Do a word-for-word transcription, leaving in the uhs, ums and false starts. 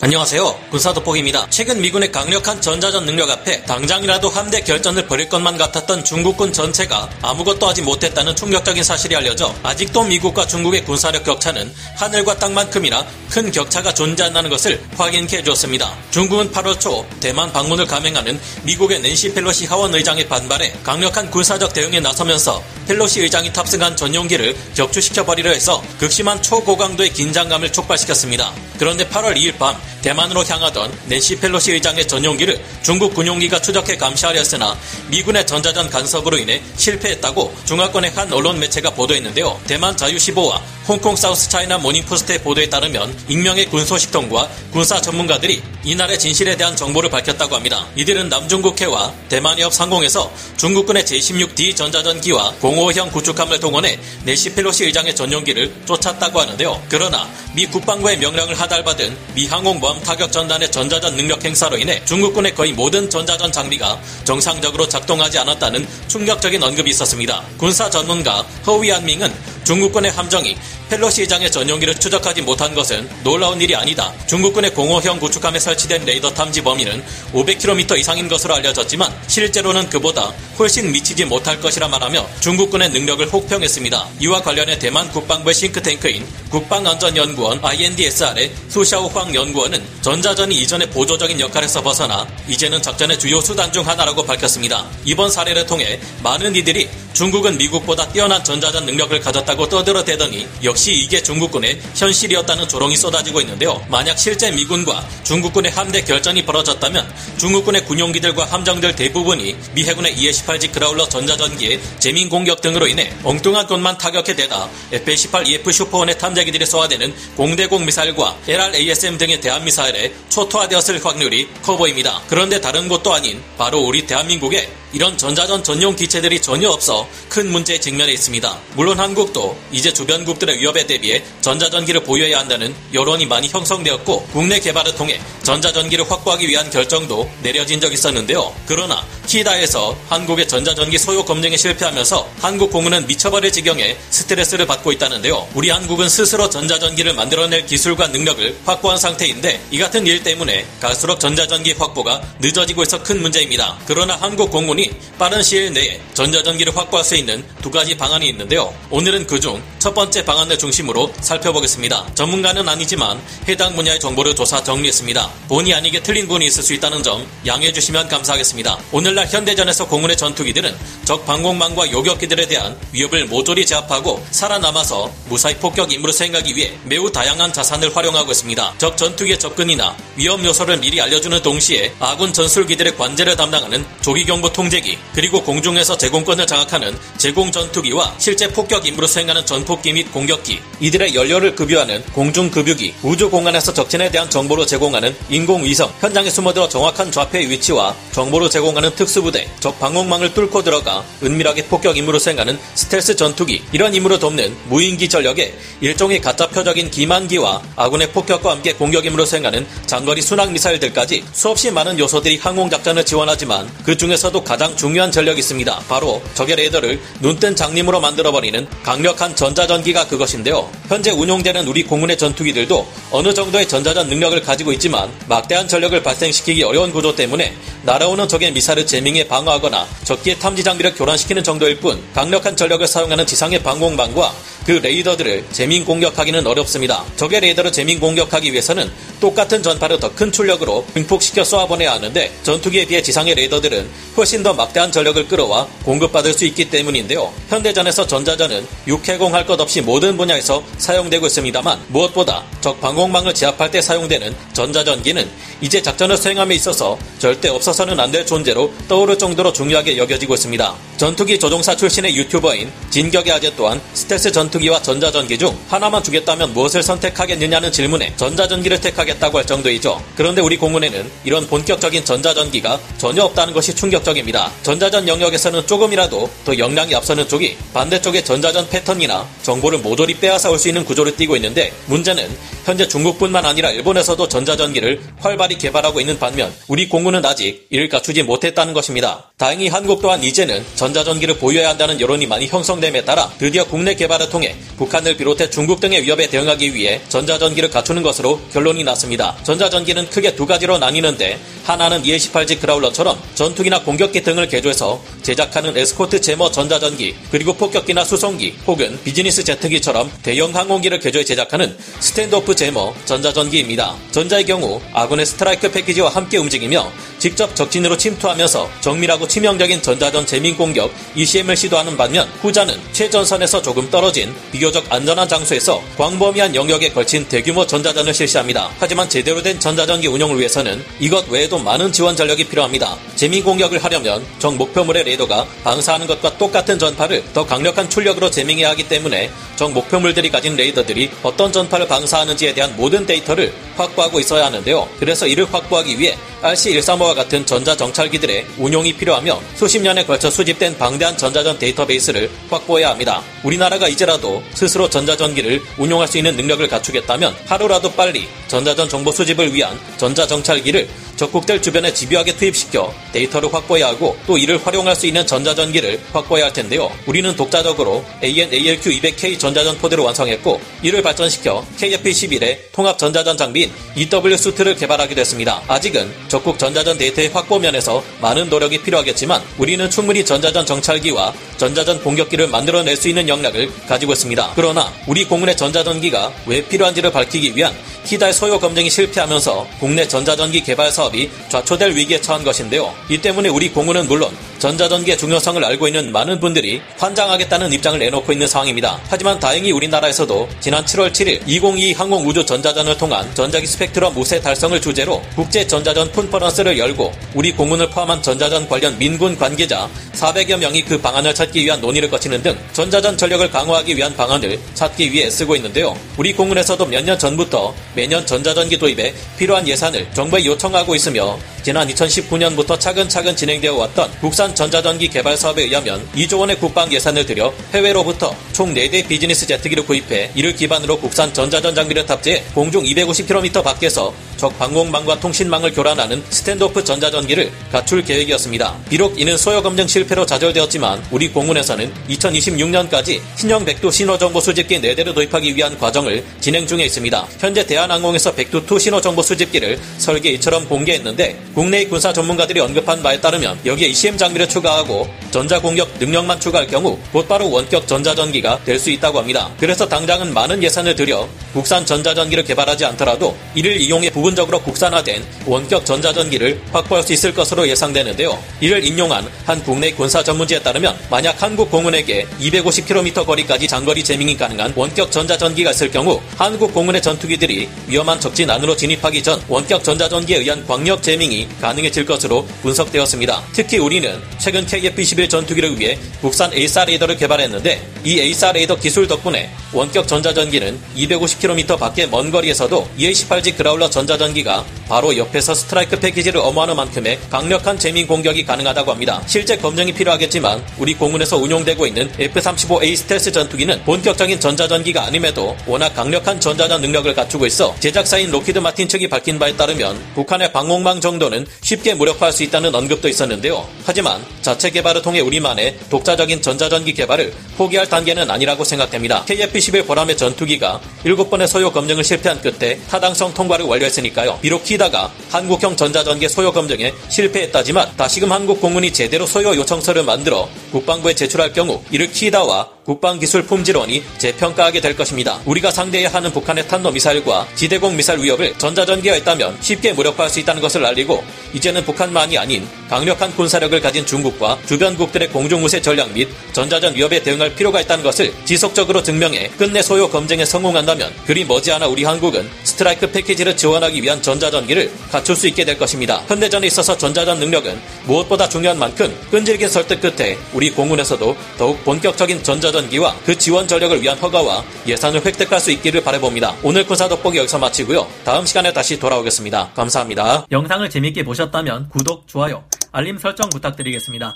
안녕하세요, 군사돋보기입니다. 최근 미군의 강력한 전자전 능력 앞에 당장이라도 함대 결전을 벌일 것만 같았던 중국군 전체가 아무것도 하지 못했다는 충격적인 사실이 알려져 아직도 미국과 중국의 군사력 격차는 하늘과 땅만큼이나 큰 격차가 존재한다는 것을 확인케 해주었습니다. 중국은 팔월 초 대만 방문을 감행하는 미국의 낸시 펠로시 하원의장의 반발에 강력한 군사적 대응에 나서면서 펠로시 의장이 탑승한 전용기를 격추시켜버리려 해서 극심한 초고강도의 긴장감을 촉발시켰습니다. 그런데 팔월 이일 밤 대만으로 향하던 낸시 펠로시 의장의 전용기를 중국 군용기가 추적해 감시하려 했으나 미군의 전자전 간섭으로 인해 실패했다고 중화권의 한 언론 매체가 보도했는데요. 대만 자유시보와 홍콩 사우스차이나 모닝포스트의 보도에 따르면 익명의 군소식통과 군사 전문가들이 이날의 진실에 대한 정보를 밝혔다고 합니다. 이들은 남중국해와 대만해협 상공에서 중국군의 제이 십육 디 전자전기와 공호형 구축함을 동원해 낸시 펠로시 의장의 전용기를 쫓았다고 하는데요. 그러나 미 국방부의 명령을 하달받은 미 항공모함 타격전단의 전자전 능력 행사로 인해 중국군의 거의 모든 전자전 장비가 정상적으로 작동하지 않았다는 충격적인 언급이 있었습니다. 군사 전문가 허위안밍은 중국군의 함정이 펠로시 의장의 전용기를 추적하지 못한 것은 놀라운 일이 아니다. 중국군의 공호형 구축함에 설치된 레이더 탐지 범위는 오백 킬로미터 이상인 것으로 알려졌지만 실제로는 그보다 훨씬 미치지 못할 것이라 말하며 중국군의 능력을 혹평했습니다. 이와 관련해 대만 국방부의 싱크탱크인 국방안전연구원 아이엔디에스알의 수샤오황 연구원은 전자전이 이전의 보조적인 역할에서 벗어나 이제는 작전의 주요 수단 중 하나라고 밝혔습니다. 이번 사례를 통해 많은 이들이 중국은 미국보다 뛰어난 전자전 능력을 가졌다고 떠들어대더니 역시 이게 중국군의 현실이었다는 조롱이 쏟아지고 있는데요. 만약 실제 미군과 중국군의 함대 결전이 벌어졌다면 중국군의 군용기들과 함정들 대부분이 미 해군의 이에이 십팔 지 그라울러 전자전기의 재민 공격 등으로 인해 엉뚱한 곳만 타격해 대다 에프 십팔 이에프 슈퍼원의 탐재기들이 소화되는 공대공 미사일과 엘알에이에스엠 등의 대한 미사일에 초토화되었을 확률이 커 보입니다. 그런데 다른 곳도 아닌 바로 우리 대한민국에 이런 전자전 전용 기체들이 전혀 없어 큰 문제에 직면해 있습니다. 물론 한국도 이제 주변국들의 위협에 대비해 전자전기를 보유해야 한다는 여론이 많이 형성되었고 국내 개발을 통해 전자전기를 확보하기 위한 결정도 내려진 적이 있었는데요. 그러나 키다에서 한국의 전자전기 소요 검증에 실패하면서 한국 공군은 미쳐버릴 지경에 스트레스를 받고 있다는데요. 우리 한국은 스스로 전자전기를 만들어낼 기술과 능력을 확보한 상태인데 이 같은 일 때문에 갈수록 전자전기 확보가 늦어지고 있어 큰 문제입니다. 그러나 한국 공군이 빠른 시일 내에 전자전기를 확보할 수 있는 두 가지 방안이 있는데요. 오늘은 그중 첫 번째 방안을 중심으로 살펴보겠습니다. 전문가는 아니지만 해당 분야의 정보를 조사 정리했습니다. 본의 아니게 틀린 부분이 있을 수 있다는 점 양해해 주시면 감사하겠습니다. 오늘날 현대전에서 공군의 전투기들은 적 방공망과 요격기들에 대한 위협을 모조리 제압하고 살아남아서 무사히 폭격 임무를 수행하기 위해 매우 다양한 자산을 활용하고 있습니다. 적 전투기의 접근이나 위험 요소를 미리 알려주는 동시에 아군 전술기들의 관제를 담당하는 조기경보 통제 그리고 공중에서 제공권을 장악하는 제공전투기와 실제 폭격 임무를 수행하는 전폭기 및 공격기, 이들의 연료를 급유하는 공중급유기, 우주공간에서 적진에 대한 정보를 제공하는 인공위성, 현장에 숨어들어 정확한 좌표의 위치와 정보를 제공하는 특수부대, 적 방공망을 뚫고 들어가 은밀하게 폭격 임무를 수행하는 스텔스 전투기, 이런 임무를 돕는 무인기 전력에 일종의 가짜 표적인 기만기와 아군의 폭격과 함께 공격 임무를 수행하는 장거리 순항미사일들까지 수없이 많은 요소들이 항공작전을 지원하지만 그 중에서도 가장 중요한 전력이 있습니다. 바로 적의 레이더를 눈뜬 장님으로 만들어버리는 강력한 전자전기가 그것인데요. 현재 운용되는 우리 공군의 전투기들도 어느 정도의 전자전 능력을 가지고 있지만 막대한 전력을 발생시키기 어려운 구조 때문에 날아오는 적의 미사를 제밍해 방어하거나 적기의 탐지 장비를 교란시키는 정도일 뿐 강력한 전력을 사용하는 지상의 방공망과 그 레이더들을 제밍 공격하기는 어렵습니다. 적의 레이더를 제밍 공격하기 위해서는 똑같은 전파를 더 큰 출력으로 증폭시켜 쏘아보내야 하는데 전투기에 비해 지상의 레이더들은 훨씬 더 막대한 전력을 끌어와 공급받을 수 있기 때문인데요. 현대전에서 전자전은 육해공 할 것 없이 모든 분야에서 사용되고 있습니다만 무엇보다 적 방공망을 제압할 때 사용되는 전자전기는 이제 작전을 수행함에 있어서 절대 없어서는 안 될 존재로 떠오를 정도로 중요하게 여겨지고 있습니다. 전투기 조종사 출신의 유튜버인 진격의 아재 또한 스텔스 전투기와 전자전기 중 하나만 주겠다면 무엇을 선택하겠느냐는 질문에 전자전기를 택하겠다고 할 정도이죠. 그런데 우리 공군에는 이런 본격적인 전자전기가 전혀 없다는 것이 충격적입니다. 전자전 영역에서는 조금이라도 더 역량이 앞서는 쪽이 반대쪽의 전자전 패턴이나 정보를 모조리 빼앗아 올 수 있는 구조를 띄고 있는데 문제는 현재 중국뿐만 아니라 일본에서도 전자전기를 활발히 개발하고 있는 반면 우리 공군은 아직 이를 갖추지 못했다는 것입니다. 다행히 한국 또한 이제는 전자전기를 보유해야 한다는 여론이 많이 형성됨에 따라 드디어 국내 개발을 통해 북한을 비롯해 중국 등의 위협에 대응하기 위해 전자전기를 갖추는 것으로 결론이 났습니다. 전자전기는 크게 두 가지로 나뉘는데 하나는 이에이 십팔 지 그라울러처럼 전투기나 공격기 등을 개조해서 제작하는 에스코트 제머 전자전기, 그리고 폭격기나 수송기 혹은 비즈니스 제트기처럼 대형 항공기를 개조해 제작하는 스탠드오프 제머 전자전기입니다. 전자의 경우 아군의 스트라이크 패키지와 함께 움직이며 직접 적진으로 침투하면서 정밀하고 치명적인 전자전 재민 공격 이씨엠을 시도하는 반면 후자는 최전선에서 조금 떨어진 비교적 안전한 장소에서 광범위한 영역에 걸친 대규모 전자전을 실시합니다. 하지만 제대로 된 전자전기 운영을 위해서는 이것 외에도 많은 지원 전력이 필요합니다. 재민 공격을 하려면 적 목표물의 레이더가 방사하는 것과 똑같은 전파를 더 강력한 출력으로 재밍해야 하기 때문에 적 목표물들이 가진 레이더들이 어떤 전파를 방사하는지에 대한 모든 데이터를 확보하고 있어야 하는데요. 그래서 이를 확보하기 위해 알씨 백삼십오와 같은 전자정찰기들의 운용이 필요하며 수십 년에 걸쳐 수집된 방대한 전자전 데이터베이스를 확보해야 합니다. 우리나라가 이제라도 스스로 전자전기를 운용할 수 있는 능력을 갖추겠다면 하루라도 빨리 전자전 정보 수집을 위한 전자정찰기를 적국들 주변에 집요하게 투입시켜 데이터를 확보해야 하고 또 이를 활용할 수 있는 전자전기를 확보해야 할 텐데요. 우리는 독자적으로 에이엔에이엘큐 이백 케이 전자전 포대를 완성했고 이를 발전시켜 케이에프 이십일의 통합 전자전 장비인 이더블유 수트를 개발하기도 했습니다. 아직은 적국 전자전 데이터의 확보면에서 많은 노력이 필요하겠지만 우리는 충분히 전자전 정찰기와 전자전 공격기를 만들어낼 수 있는 역량을 가지고 있습니다. 그러나 우리 공군의 전자전기가 왜 필요한지를 밝히기 위한 키달 소요 검증이 실패하면서 국내 전자전기 개발 사업이 좌초될 위기에 처한 것인데요. 이 때문에 우리 공군은 물론 전자전기의 중요성을 알고 있는 많은 분들이 환장하겠다는 입장을 내놓고 있는 상황입니다. 하지만 다행히 우리나라에서도 지난 칠월 칠일 이천이십이 항공우주 전자전을 통한 전자기 스펙트럼 우세 달성을 주제로 국제 전자전 컨퍼런스를 열고 우리 공군을 포함한 전자전 관련 민군 관계자 사백여 명이 그 방안을 찾기 위한 논의를 거치는 등 전자전 전력을 강화하기 위한 방안을 찾기 위해 애쓰고 있는데요. 우리 공군에서도 몇 년 전부터 매년 전자전기 도입에 필요한 예산을 정부에 요청하고 있으며 지난 이천십구 년부터 차근차근 진행되어 왔던 국산 전자전기 개발 사업에 의하면 이조 원의 국방 예산을 들여 해외로부터 총 네 대 비즈니스 제트기를 구입해 이를 기반으로 국산 전자전 장비를 탑재해 공중 이백오십 킬로미터 밖에서 적 방공망과 통신망을 교란하는 스탠드오프 전자전기를 갖출 계획이었습니다. 비록 이는 소요 검증 실패로 좌절되었지만 우리 공군에서는 이천이십육 년까지 신형 백두 신호정보 수집기 네 대를 도입하기 위한 과정을 진행 중에 있습니다. 현재 대한항공에서 백두 투 신호정보 수집기를 설계 이처럼 공개했는데 국내의 군사 전문가들이 언급한 바에 따르면 여기에 이씨엠 장비를 추가하고 전자공격 능력만 추가할 경우 곧바로 원격 전자전기가 될 수 있다고 합니다. 그래서 당장은 많은 예산을 들여 국산 전자전기를 개발하지 않더라도 이를 이용해 부분적으로 국산화된 원격 전자전기를 확보할 수 있을 것으로 예상되는데요. 이를 인용한 한 국내 군사 전문지에 따르면 만약 한국 공군에게 이백오십 킬로미터 거리까지 장거리 재밍이 가능한 원격 전자전기가 있을 경우 한국 공군의 전투기들이 위험한 적진 안으로 진입하기 전 원격 전자전기에 의한 광역 재밍이 가능해질 것으로 분석되었습니다. 특히 우리는 최근 케이에프 이십일 전투기를 위해 국산 에이사 레이더를 개발했는데 이 에이사 레이더 기술 덕분에 원격 전자전기는 이백오십 킬로미터 밖의 먼 거리에서도 이에이 십팔 지 그라울러 전자전기가 바로 옆에서 스트라이크 패키지를 엄호하는 만큼의 강력한 재밍 공격이 가능하다고 합니다. 실제 검증이 필요하겠지만 우리 공군에서 운용되고 있는 에프 삼십오 에이 스텔스 전투기는 본격적인 전자전기가 아님에도 워낙 강력한 전자전 능력을 갖추고 있어 제작사인 록히드 마틴 측이 밝힌 바에 따르면 북한의 방공망 정도는 쉽게 무력화할 수 있다는 언급도 있었는데요. 하지만 자체 개발을 통해 우리만의 독자적인 전자전기 개발을 포기할 단계는 아니라고 생각됩니다. 케이에프 이십일 버람의 전투기가 일곱 번의 소요 검증을 실패한 끝에 타당성 통과를 완료했으니까요. 비록 키다가 한국형 전자전기 소요 검증에 실패했다지만 다시금 한국 공군이 제대로 소요 요청서를 만들어 국방부에 제출할 경우 이를 키다와 국방기술 품질원이 재평가하게 될 것입니다. 우리가 상대해야 하는 북한의 탄도미사일과 지대공 미사일 위협을 전자전기가 있다면 쉽게 무력화할 수 있다는 것을 알리고 이제는 북한만이 아닌 강력한 군사력을 가진 중국과 주변국들의 공중우세 전략 및 전자전 위협에 대응할 필요가 있다는 것을 지속적으로 증명해 끝내 소요 검증에 성공한다면 그리 머지않아 우리 한국은 스트라이크 패키지를 지원하기 위한 전자전기를 갖출 수 있게 될 것입니다. 현대전에 있어서 전자전 능력은 무엇보다 중요한 만큼 끈질긴 설득 끝에 우리 공군에서도 더욱 본격적인 전자전 전기와 그 지원 전력을 위한 허가와 예산을 획득할 수 있기를 바라봅니다. 오늘 군사돋보기 여기서 마치고요. 다음 시간에 다시 돌아오겠습니다. 감사합니다. 영상을 재밌게 보셨다면 구독, 좋아요, 알림 설정 부탁드리겠습니다.